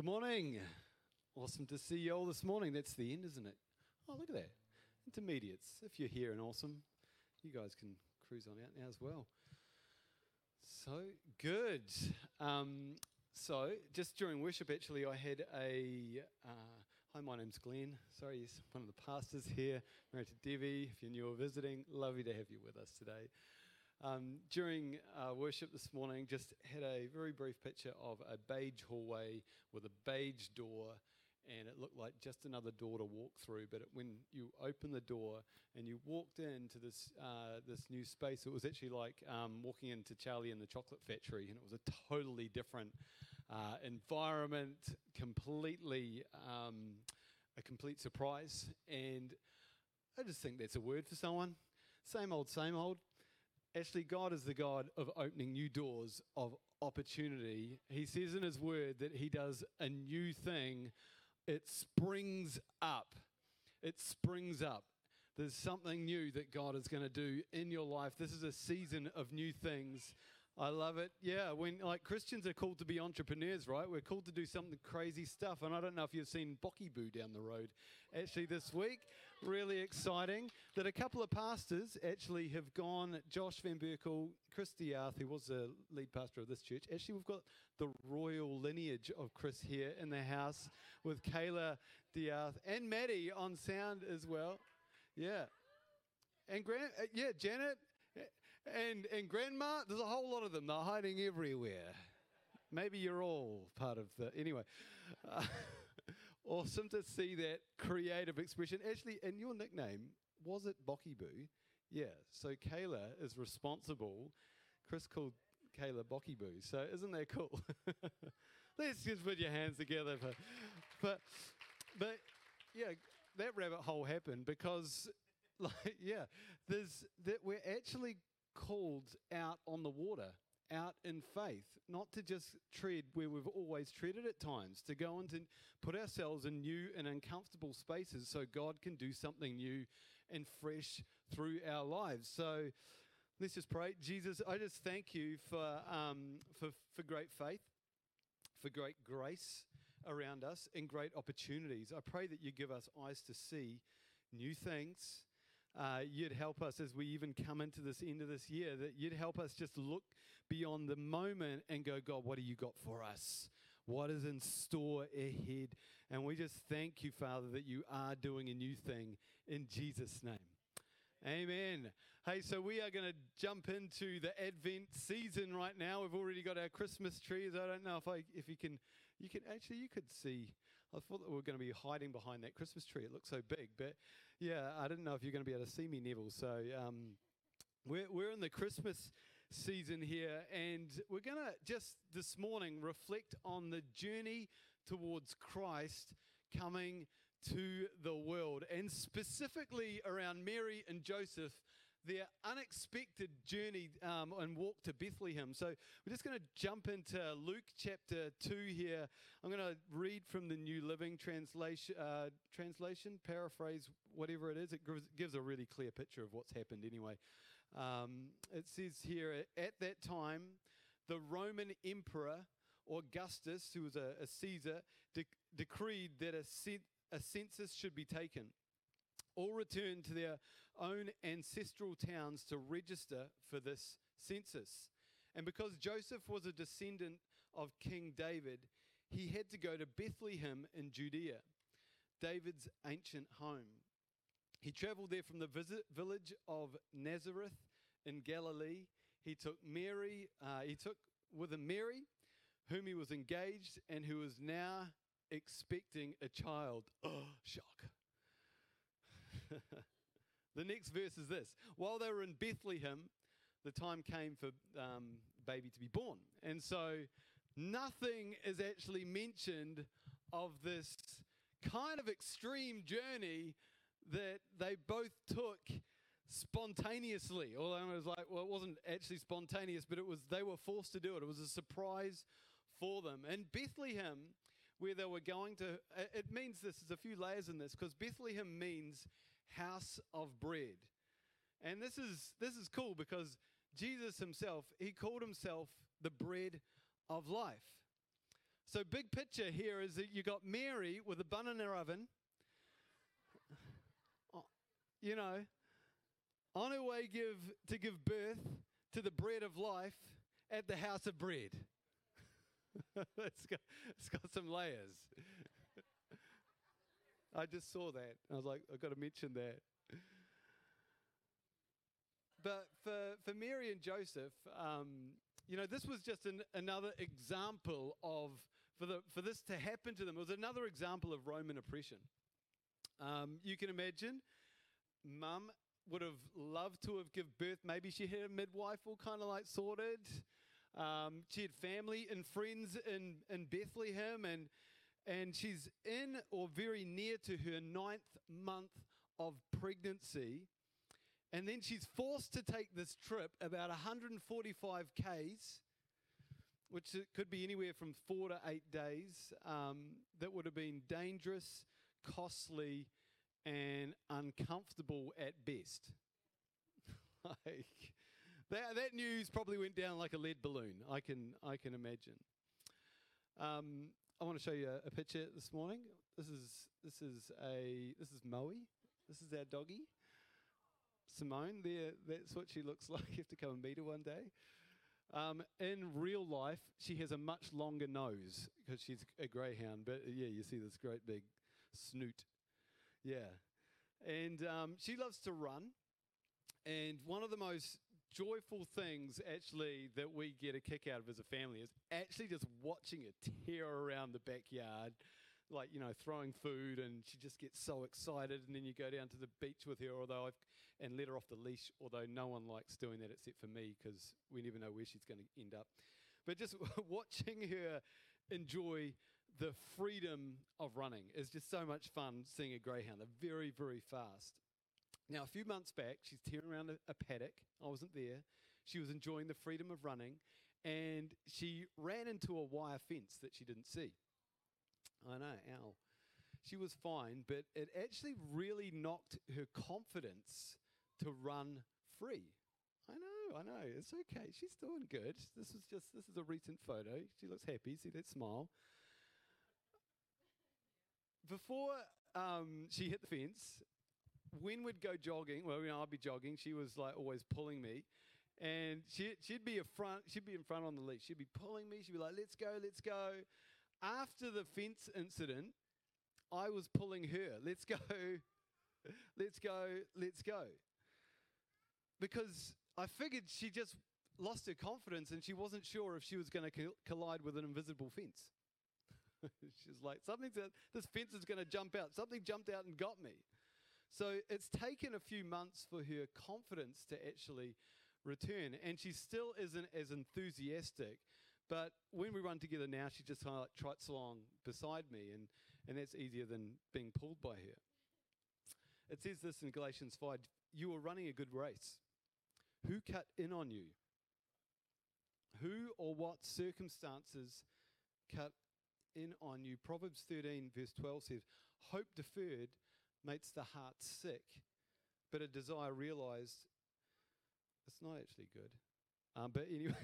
Good morning. Awesome to see you all this morning. That's the end, isn't it? Oh, look at that. Intermediates, if you're here and awesome, you guys can cruise on out now as well. So good. So just during worship, actually, I had a, hi, my name's Glenn. Sorry, he's one of the pastors here, married to Debbie. If you're new or visiting, lovely to have you with us today. During worship this morning, just had a very brief picture of a beige hallway with a beige door, and it looked like just another door to walk through. But when you open the door and you walked into this this new space, it was actually like walking into Charlie and the Chocolate Factory, and it was a totally different environment, completely a complete surprise. And I just think that's a word for someone. Same old, same old. Actually, God is the God of opening new doors of opportunity. He says in his word that he does a new thing. It springs up. It springs up. There's something new that God is going to do in your life. This is a season of new things. I love it. Yeah, when like Christians are called to be entrepreneurs, right? We're called to do some crazy stuff. And I don't know if you've seen Bokibu down the road actually this week. Really exciting that a couple of pastors actually have gone, Josh Van Buerkle, Chris Diarth, who was the lead pastor of this church. Actually, we've got the royal lineage of Chris here in the house with Kayla Dieart and Maddie on sound as well. Yeah. And Grant, yeah, Janet. And Grandma, there's a whole lot of them. They're hiding everywhere. Maybe you're all part of the... Anyway, awesome to see that creative expression. Actually, and your nickname, was it Bokibu? Yeah, so Kayla is responsible. Chris called Kayla Bokibu, so isn't that cool? Let's just put your hands together. But yeah, that rabbit hole happened because... Like, yeah, there's that we're actually called out on the water, out in faith, not to just tread where we've always treaded at times, to go and to put ourselves in new and uncomfortable spaces so God can do something new and fresh through our lives. So let's just pray. Jesus, I just thank you for great faith, for great grace around us and great opportunities. I pray that you give us eyes to see new things. You'd help us as we even come into this end of this year, that you'd help us just look beyond the moment and go, God, what have you got for us? What is in store ahead? And we just thank you, Father, that you are doing a new thing in Jesus' name. Amen. Hey, so we are going to jump into the Advent season right now. We've already got our Christmas trees. I don't know if you can, you could see. I thought that we were going to be hiding behind that Christmas tree. It looks so big, but yeah, I didn't know if you're going to be able to see me, Neville. So we're in the Christmas season here, and we're going to just this morning reflect on the journey towards Christ coming to the world, and specifically around Mary and Joseph, their unexpected journey and walk to Bethlehem. So we're just going to jump into Luke chapter 2 here. I'm going to read from the New Living Translation, paraphrase, whatever it is. It gives a really clear picture of what's happened anyway. It says here, at that time, the Roman emperor Augustus, who was a Caesar, decreed that a census should be taken. All returned to their own ancestral towns to register for this census. And because Joseph was a descendant of King David, he had to go to Bethlehem in Judea, David's ancient home. He traveled there from the village of Nazareth in Galilee. He took Mary, whom he was engaged and who was now expecting a child. Oh, shock. The next verse is this. While they were in Bethlehem, the time came for baby to be born. And so nothing is actually mentioned of this kind of extreme journey that they both took spontaneously. Although it was like, well, it wasn't actually spontaneous, but it was they were forced to do it. It was a surprise for them. And Bethlehem, where they were going to, it means this, there's a few layers in this, because Bethlehem means house of bread. And this is cool because Jesus himself, he called himself the bread of life. So big picture here is that you got Mary with a bun in her oven, you know, on her way to give birth to the bread of life at the house of bread. It's got some layers. I just saw that. I was like, I've got to mention that. But for Mary and Joseph, you know, this was just another example of, for this to happen to them, it was another example of Roman oppression. You can imagine, mum would have loved to have given birth. Maybe she had a midwife all kind of like sorted. She had family and friends in Bethlehem, and she's in or very near to her 9th month of pregnancy. And then she's forced to take this trip about 145 Ks, which it could be anywhere from 4 to 8 days, that would have been dangerous, costly, and uncomfortable at best. Like, that news probably went down like a lead balloon, I can imagine. I want to show you a picture this morning. This is Maui. This is our doggie. Simone, there, that's what she looks like. You have to come and meet her one day. In real life, she has a much longer nose because she's a greyhound. But yeah, you see this great big snoot. Yeah. And she loves to run. And one of the most joyful things actually that we get a kick out of as a family is actually just watching her tear around the backyard, like, you know, throwing food, and she just gets so excited. And then you go down to the beach with her, and let her off the leash, although no one likes doing that except for me, because we never know where she's going to end up. But just watching her enjoy the freedom of running is just so much fun, seeing a greyhound. They're very, very fast. Now, a few months back, she's tearing around a paddock. I wasn't there. She was enjoying the freedom of running, and she ran into a wire fence that she didn't see. I know, ow. She was fine, but it actually really knocked her confidence to run free. I know, it's okay. She's doing good. This is a recent photo. She looks happy. See that smile? Before she hit the fence, when we'd go jogging, well, you know, I'd be jogging. She was like always pulling me, and she'd be in front on the leash. She'd be pulling me. She'd be like, "Let's go, let's go." After the fence incident, I was pulling her. Let's go, let's go, let's go. Because I figured she just lost her confidence and she wasn't sure if she was going to collide with an invisible fence. She's like, this fence is going to jump out. Something jumped out and got me. So it's taken a few months for her confidence to actually return. And she still isn't as enthusiastic. But when we run together now, she just kind of like trots along beside me, and that's easier than being pulled by her. It says this in Galatians 5, "You are running a good race. Who cut in on you? Who or what circumstances cut in on you?" Proverbs 13 verse 12 says, "Hope deferred makes the heart sick, but a desire realized," it's not actually good. But anyway,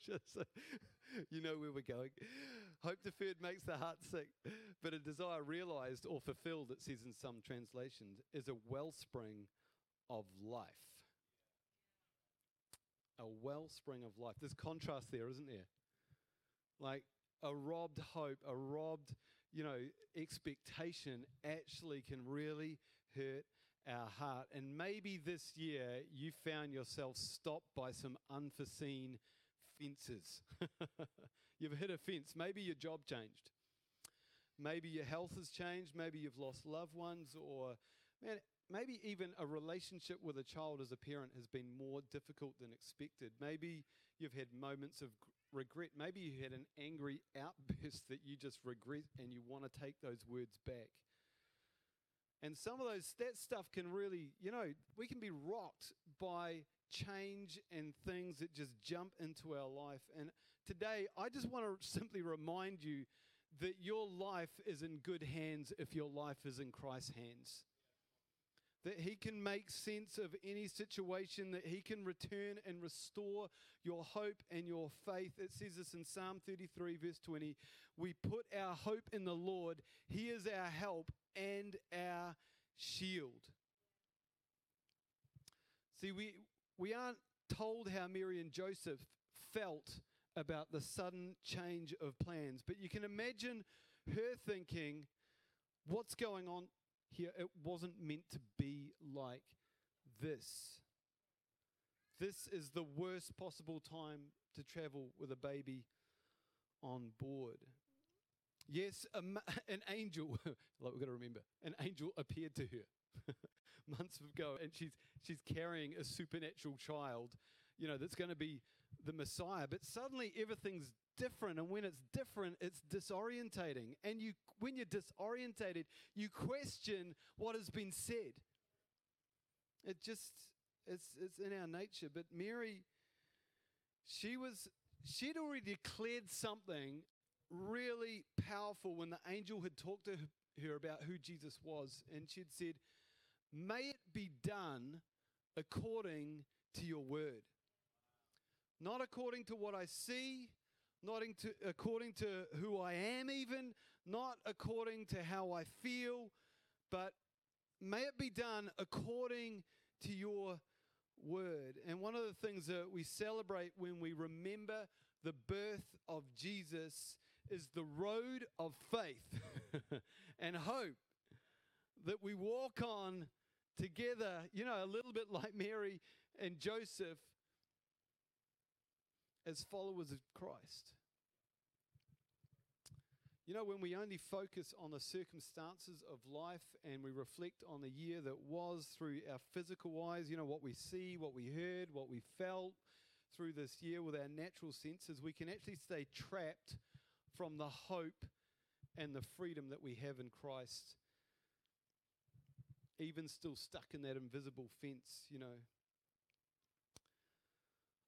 just, you know where we're going. "Hope deferred makes the heart sick, but a desire realized or fulfilled," it says in some translations, "is a wellspring of life." A wellspring of life. There's contrast there, isn't there? Like a robbed hope, a robbed, you know, expectation actually can really hurt our heart. And maybe this year you found yourself stopped by some unforeseen fences. You've hit a fence. Maybe your job changed. Maybe your health has changed. Maybe you've lost loved ones, or man, maybe even a relationship with a child as a parent has been more difficult than expected. Maybe you've had moments of regret. Maybe you had an angry outburst that you just regret, and you want to take those words back. And some of that stuff can really, you know, we can be rocked by change and things that just jump into our life. And today, I just want to simply remind you that your life is in good hands if your life is in Christ's hands. that he can make sense of any situation, that he can return and restore your hope and your faith. It says this in Psalm 33, verse 20, "We put our hope in the Lord. He is our help and our shield." See, we aren't told how Mary and Joseph felt about the sudden change of plans, but you can imagine her thinking, what's going on here? It wasn't meant to be like this. This is the worst possible time to travel with a baby on board. Yes, an angel, like we've got to remember, an angel appeared to her months ago, and she's carrying a supernatural child, you know, that's going to be the Messiah. But suddenly everything's different, and when it's different, it's disorientating. And when you're disorientated, you question what has been said. It's in our nature. But Mary, she'd already declared something really powerful when the angel had talked to her about who Jesus was, and she'd said, "May it be done according to your word." Not according to what I see, not according to who I am even, not according to how I feel, but may it be done according to your word. And one of the things that we celebrate when we remember the birth of Jesus is the road of faith and hope that we walk on together, you know, a little bit like Mary and Joseph as followers of Christ. You know, when we only focus on the circumstances of life and we reflect on the year that was through our physical eyes, you know, what we see, what we heard, what we felt through this year with our natural senses, we can actually stay trapped from the hope and the freedom that we have in Christ, even still stuck in that invisible fence, you know.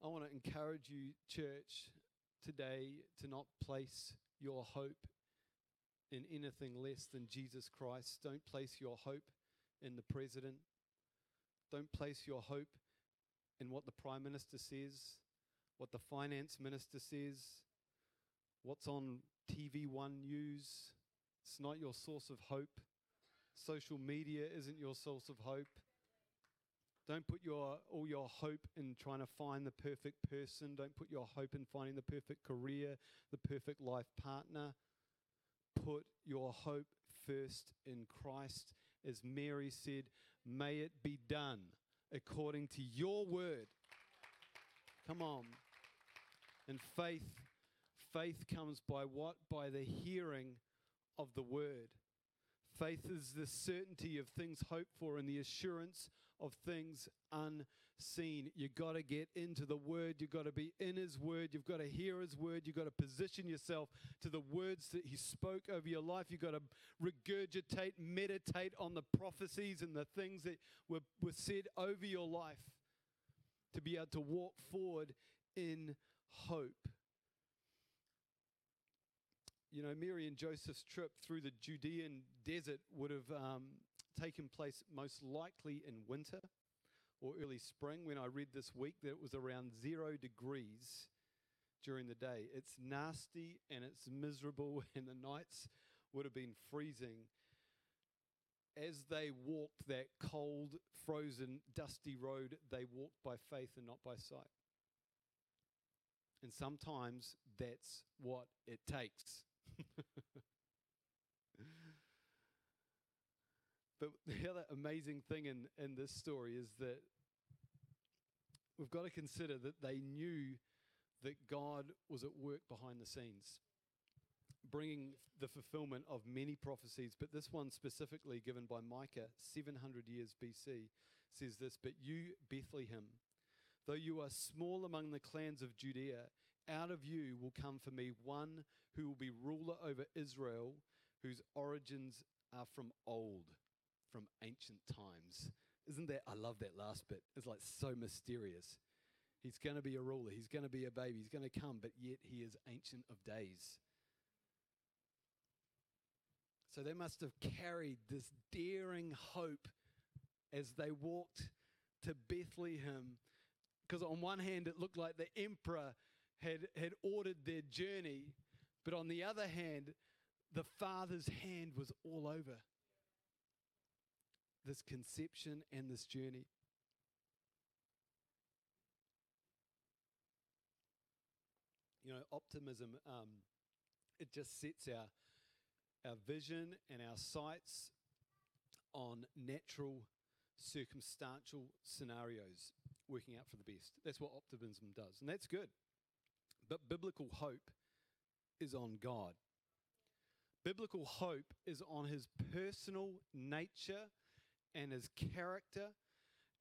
I want to encourage you, church, today to not place your hope in anything less than Jesus Christ. Don't place your hope in the president. Don't place your hope in what the prime minister says, what the finance minister says, what's on TV One News. It's not your source of hope. Social media isn't your source of hope. Don't put all your hope in trying to find the perfect person. Don't put your hope in finding the perfect career, the perfect life partner. Put your hope first in Christ. As Mary said, may it be done according to your word. Come on. And faith comes by what? By the hearing of the word. Faith is the certainty of things hoped for and the assurance of things unseen. You've got to get into the Word. You've got to be in His Word. You've got to hear His Word. You've got to position yourself to the words that He spoke over your life. You've got to regurgitate, meditate on the prophecies and the things that were said over your life to be able to walk forward in hope. You know, Mary and Joseph's trip through the Judean desert would have taken place most likely in winter or early spring. When I read this week that it was around 0 degrees during the day. It's nasty and it's miserable, and the nights would have been freezing. As they walked that cold, frozen, dusty road, they walked by faith and not by sight. And sometimes that's what it takes. But the other amazing thing in this story is that we've got to consider that they knew that God was at work behind the scenes, bringing the fulfillment of many prophecies, but this one specifically given by Micah 700 years BC says this, "But you, Bethlehem, though you are small among the clans of Judea, out of you will come for me one who will be ruler over Israel, whose origins are from old, from ancient times." Isn't that, I love that last bit. It's like so mysterious. He's going to be a ruler. He's going to be a baby. He's going to come, but yet he is ancient of days. So they must have carried this daring hope as they walked to Bethlehem, because on one hand it looked like the emperor had ordered their journey, but on the other hand, the Father's hand was all over this conception and this journey. You know, optimism, it just sets our vision and our sights on natural, circumstantial scenarios, working out for the best. That's what optimism does, and that's good. But biblical hope is on God. Biblical hope is on his personal nature and his character,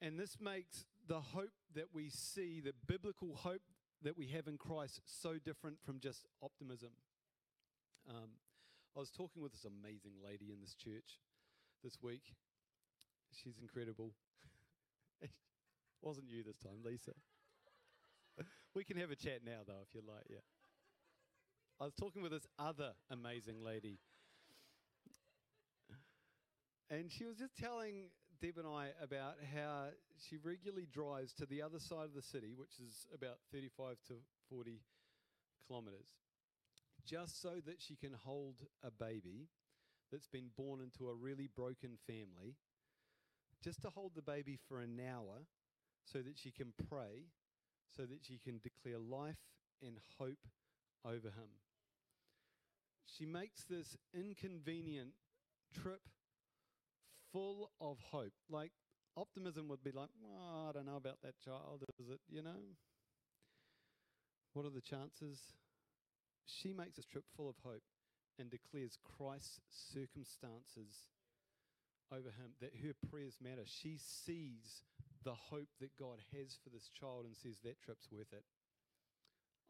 and this makes the hope that we see, the biblical hope that we have in Christ, so different from just optimism. I was talking with this amazing lady in this church this week. She's incredible. Wasn't you this time, Lisa. We can have a chat now, though, if you like, yeah. I was talking with this other amazing lady, and she was just telling Deb and I about how she regularly drives to the other side of the city, which is about 35 to 40 kilometres, just so that she can hold a baby that's been born into a really broken family, just to hold the baby for an hour so that she can pray, so that she can declare life and hope over him. She makes this inconvenient trip full of hope. Like, optimism would be like, well, I don't know about that child, is it, you know? What are the chances? She makes this trip full of hope and declares Christ's circumstances over him, that her prayers matter. She sees the hope that God has for this child and says, that trip's worth it.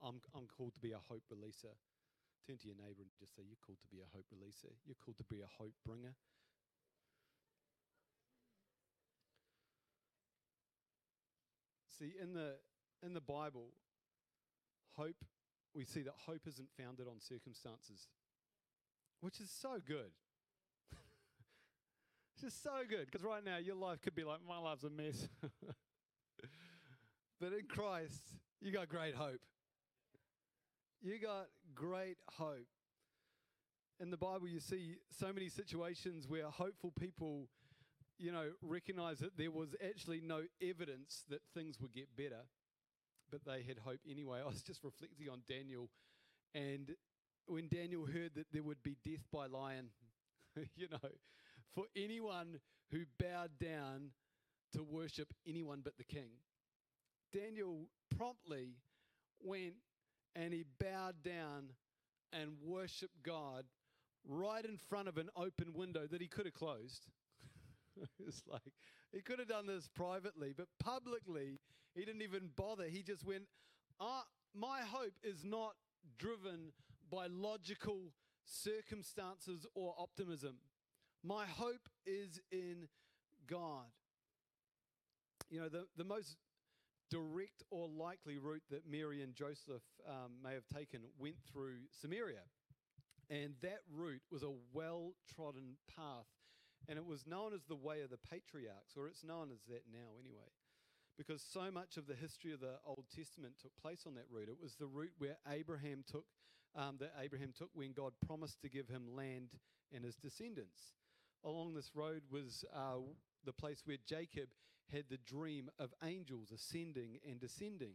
I'm called to be a hope releaser. Turn to your neighbour and just say, you're called to be a hope releaser. You're called to be a hope bringer. See, in the Bible, hope, we see that hope isn't founded on circumstances, which is so good. It's just so good, because right now your life could be like, my life's a mess. But in Christ, you got great hope. You got great hope. In the Bible, you see so many situations where hopeful people, you know, recognize that there was actually no evidence that things would get better, but they had hope anyway. I was just reflecting on Daniel, and when Daniel heard that there would be death by lion, you know, for anyone who bowed down to worship anyone but the king, Daniel promptly went and he bowed down and worshipped God right in front of an open window that he could have closed. It's like, he could have done this privately, but publicly, he didn't even bother. He just went, my hope is not driven by logical circumstances or optimism. My hope is in God. You know, the most direct or likely route that Mary and Joseph may have taken went through Samaria. And that route was a well-trodden path. And it was known as the way of the patriarchs, or it's known as that now anyway, because so much of the history of the Old Testament took place on that route. It was the route where Abraham took, when God promised to give him land and his descendants. Along this road was the place where Jacob had the dream of angels ascending and descending.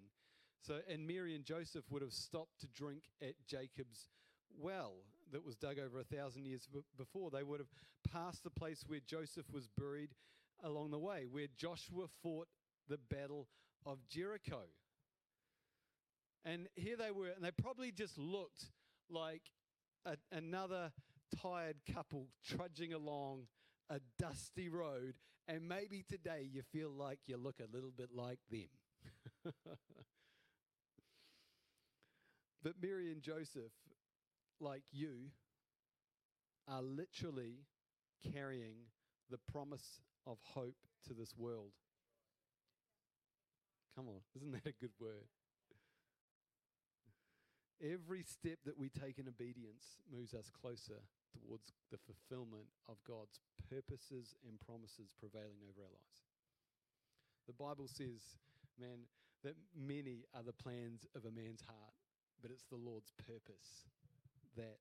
So, and Mary and Joseph would have stopped to drink at Jacob's well that was dug over 1,000 years before. They would have passed the place where Joseph was buried along the way, where Joshua fought the battle of Jericho. And here they were, and they probably just looked like another tired couple trudging along a dusty road, and maybe today you feel like you look a little bit like them. But Mary and Joseph, like you, are literally carrying the promise of hope to this world. Come on, isn't that a good word? Every step that we take in obedience moves us closer towards the fulfillment of God's purposes and promises prevailing over our lives. The Bible says, man, that many are the plans of a man's heart, but it's the Lord's purpose that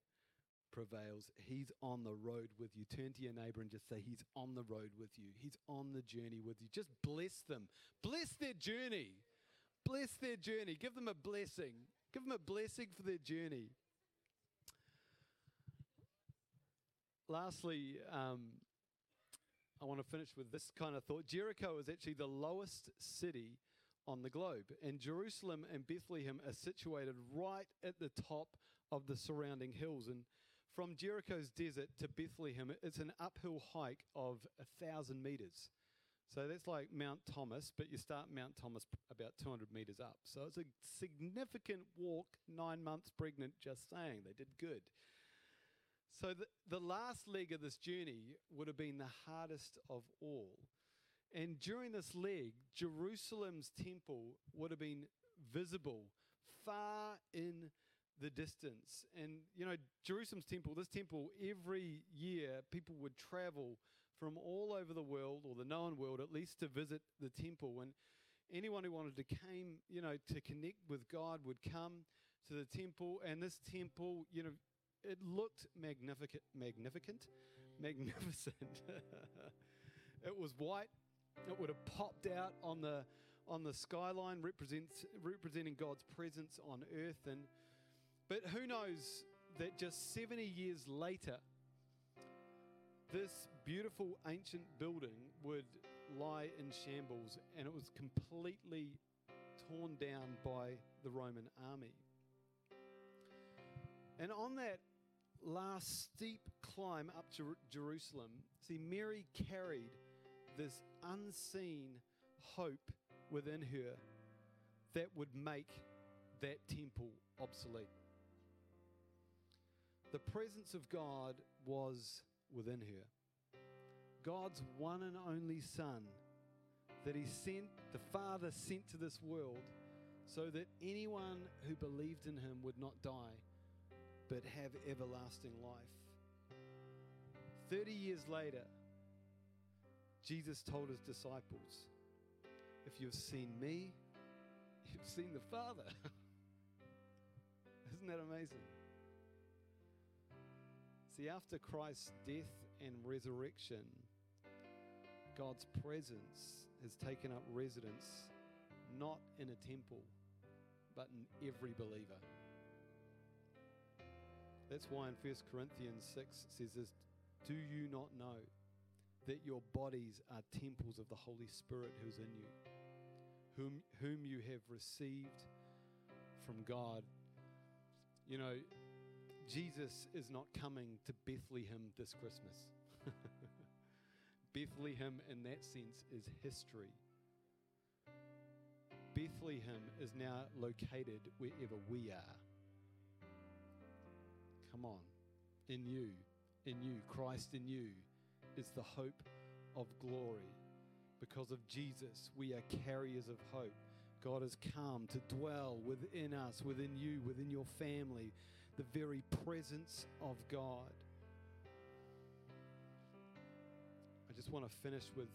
prevails. He's on the road with you. Turn to your neighbor and just say, he's on the road with you. He's on the journey with you. Just bless them. Bless their journey. Bless their journey. Give them a blessing. Give them a blessing for their journey. Lastly, I want to finish with this kind of thought. Jericho is actually the lowest city on the globe, and Jerusalem and Bethlehem are situated right at the top of the surrounding hills. And from Jericho's desert to Bethlehem, it's an uphill hike of 1,000 meters. So that's like Mount Thomas, but you start Mount Thomas about 200 meters up. So it's a significant walk, 9 months pregnant, just saying. They did good. So the last leg of this journey would have been the hardest of all. And during this leg, Jerusalem's temple would have been visible far in the distance. And, you know, Jerusalem's temple, this temple, every year people would travel from all over the world, or the known world at least, to visit the temple. And anyone who wanted to came, you know, to connect with God would come to the temple. And this temple, you know, it looked magnificent. It was white. It would have popped out on the skyline, representing God's presence on earth. And but who knows that just 70 years later, this beautiful ancient building would lie in shambles, and it was completely torn down by the Roman army. And on that last steep climb up to Jerusalem, see, Mary carried this unseen hope within her that would make that temple obsolete. The presence of God was within her. God's one and only Son that He sent, the Father sent to this world so that anyone who believed in Him would not die but have everlasting life. 30 years later, Jesus told His disciples, if you've seen me, you've seen the Father. Isn't that amazing? See, after Christ's death and resurrection, God's presence has taken up residence not in a temple, but in every believer. That's why in 1 Corinthians 6 it says this, do you not know that your bodies are temples of the Holy Spirit who's in you, whom you have received from God? You know, Jesus is not coming to Bethlehem this Christmas. Bethlehem, in that sense, is history. Bethlehem is now located wherever we are. Come on, in you, Christ in you, is the hope of glory. Because of Jesus, we are carriers of hope. God has come to dwell within us, within you, within your family, the very presence of God. I just want to finish with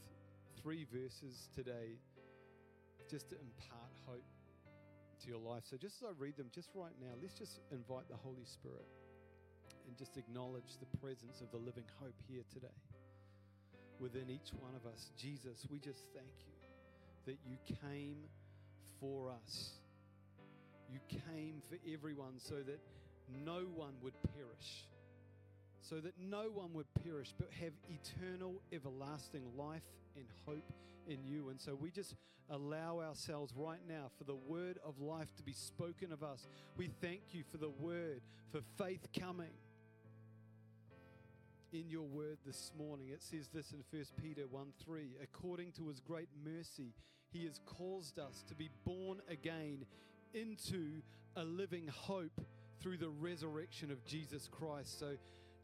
3 verses today just to impart hope to your life. So just as I read them, just right now, let's just invite the Holy Spirit and just acknowledge the presence of the living hope here today. Within each one of us, Jesus, we just thank you that you came for us. You came for everyone so that no one would perish, but have eternal, everlasting life and hope in you. And so we just allow ourselves right now for the word of life to be spoken of us. We thank you for the word, for faith coming. In your word this morning, it says this in 1 Peter 1:3, according to his great mercy, he has caused us to be born again into a living hope through the resurrection of Jesus Christ. So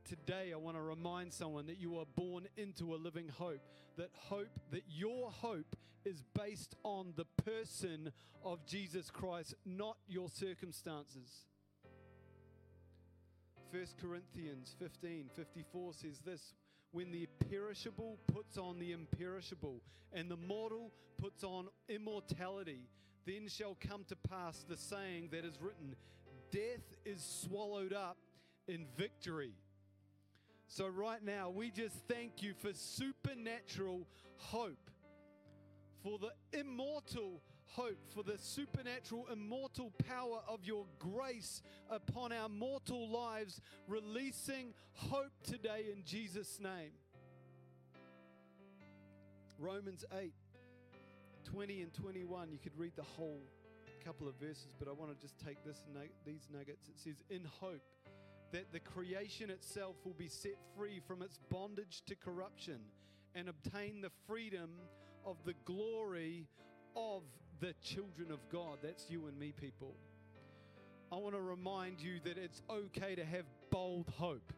today I want to remind someone that you are born into a living hope, that your hope is based on the person of Jesus Christ, not your circumstances. 1 Corinthians 15:54 says this, when the perishable puts on the imperishable, and the mortal puts on immortality, then shall come to pass the saying that is written, death is swallowed up in victory. So right now, we just thank you for supernatural hope, for the immortal hope, for the supernatural, immortal power of your grace upon our mortal lives, releasing hope today in Jesus' name. Romans 8:20 and 21, you could read the whole couple of verses, but I want to just take these nuggets. It says, in hope that the creation itself will be set free from its bondage to corruption and obtain the freedom of the glory of the children of God. That's you and me, people. I want to remind you that it's okay to have bold hope.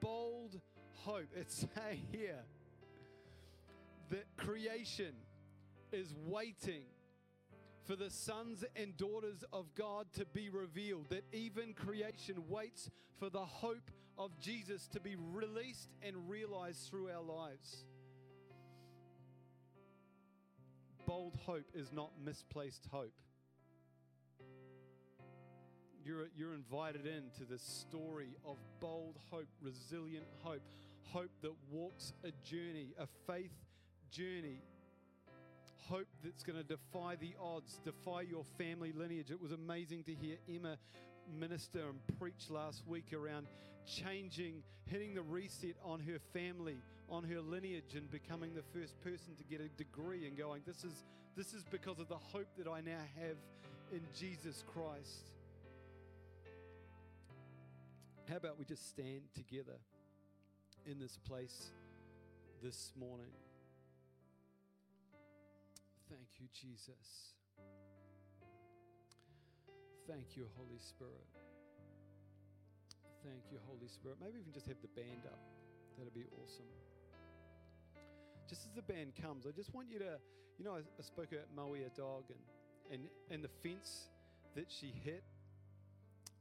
Bold hope. It's saying here that creation is waiting for the sons and daughters of God to be revealed, that even creation waits for the hope of Jesus to be released and realized through our lives. Bold hope is not misplaced hope. You're invited into this story of bold hope, resilient hope, hope that walks a journey, a faith journey, hope that's going to defy the odds, defy your family lineage. It was amazing to hear Emma minister and preach last week around changing, hitting the reset on her family, on her lineage, and becoming the first person to get a degree and going, this is because of the hope that I now have in Jesus Christ. How about we just stand together in this place this morning? Thank you, Jesus. Thank you, Holy Spirit. Thank you, Holy Spirit. Maybe we can just have the band up. That'd be awesome. Just as the band comes, I just want you to, I spoke about Maui, a dog, and the fence that she hit.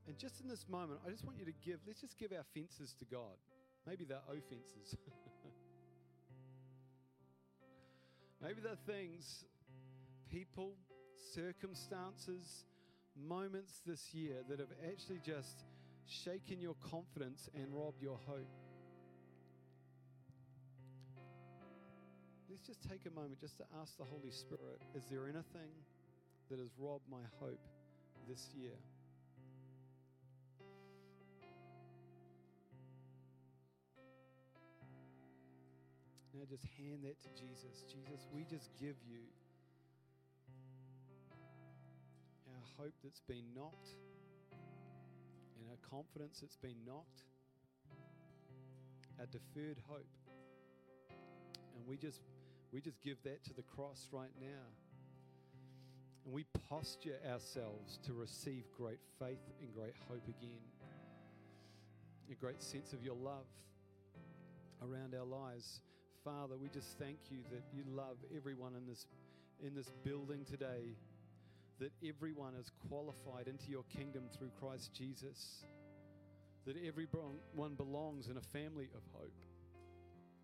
And just in this moment, I just want you to let's just give our fences to God. Maybe they're offenses. Maybe they're things, people, circumstances, moments this year that have actually just shaken your confidence and robbed your hope. Let's just take a moment just to ask the Holy Spirit, is there anything that has robbed my hope this year? Now just hand that to Jesus. Jesus, we just give you our hope that's been knocked and our confidence that's been knocked, our deferred hope. And we just give that to the cross right now. And we posture ourselves to receive great faith and great hope again, a great sense of your love around our lives. Father, we just thank you that you love everyone in this building today, that everyone is qualified into your kingdom through Christ Jesus, that everyone belongs in a family of hope.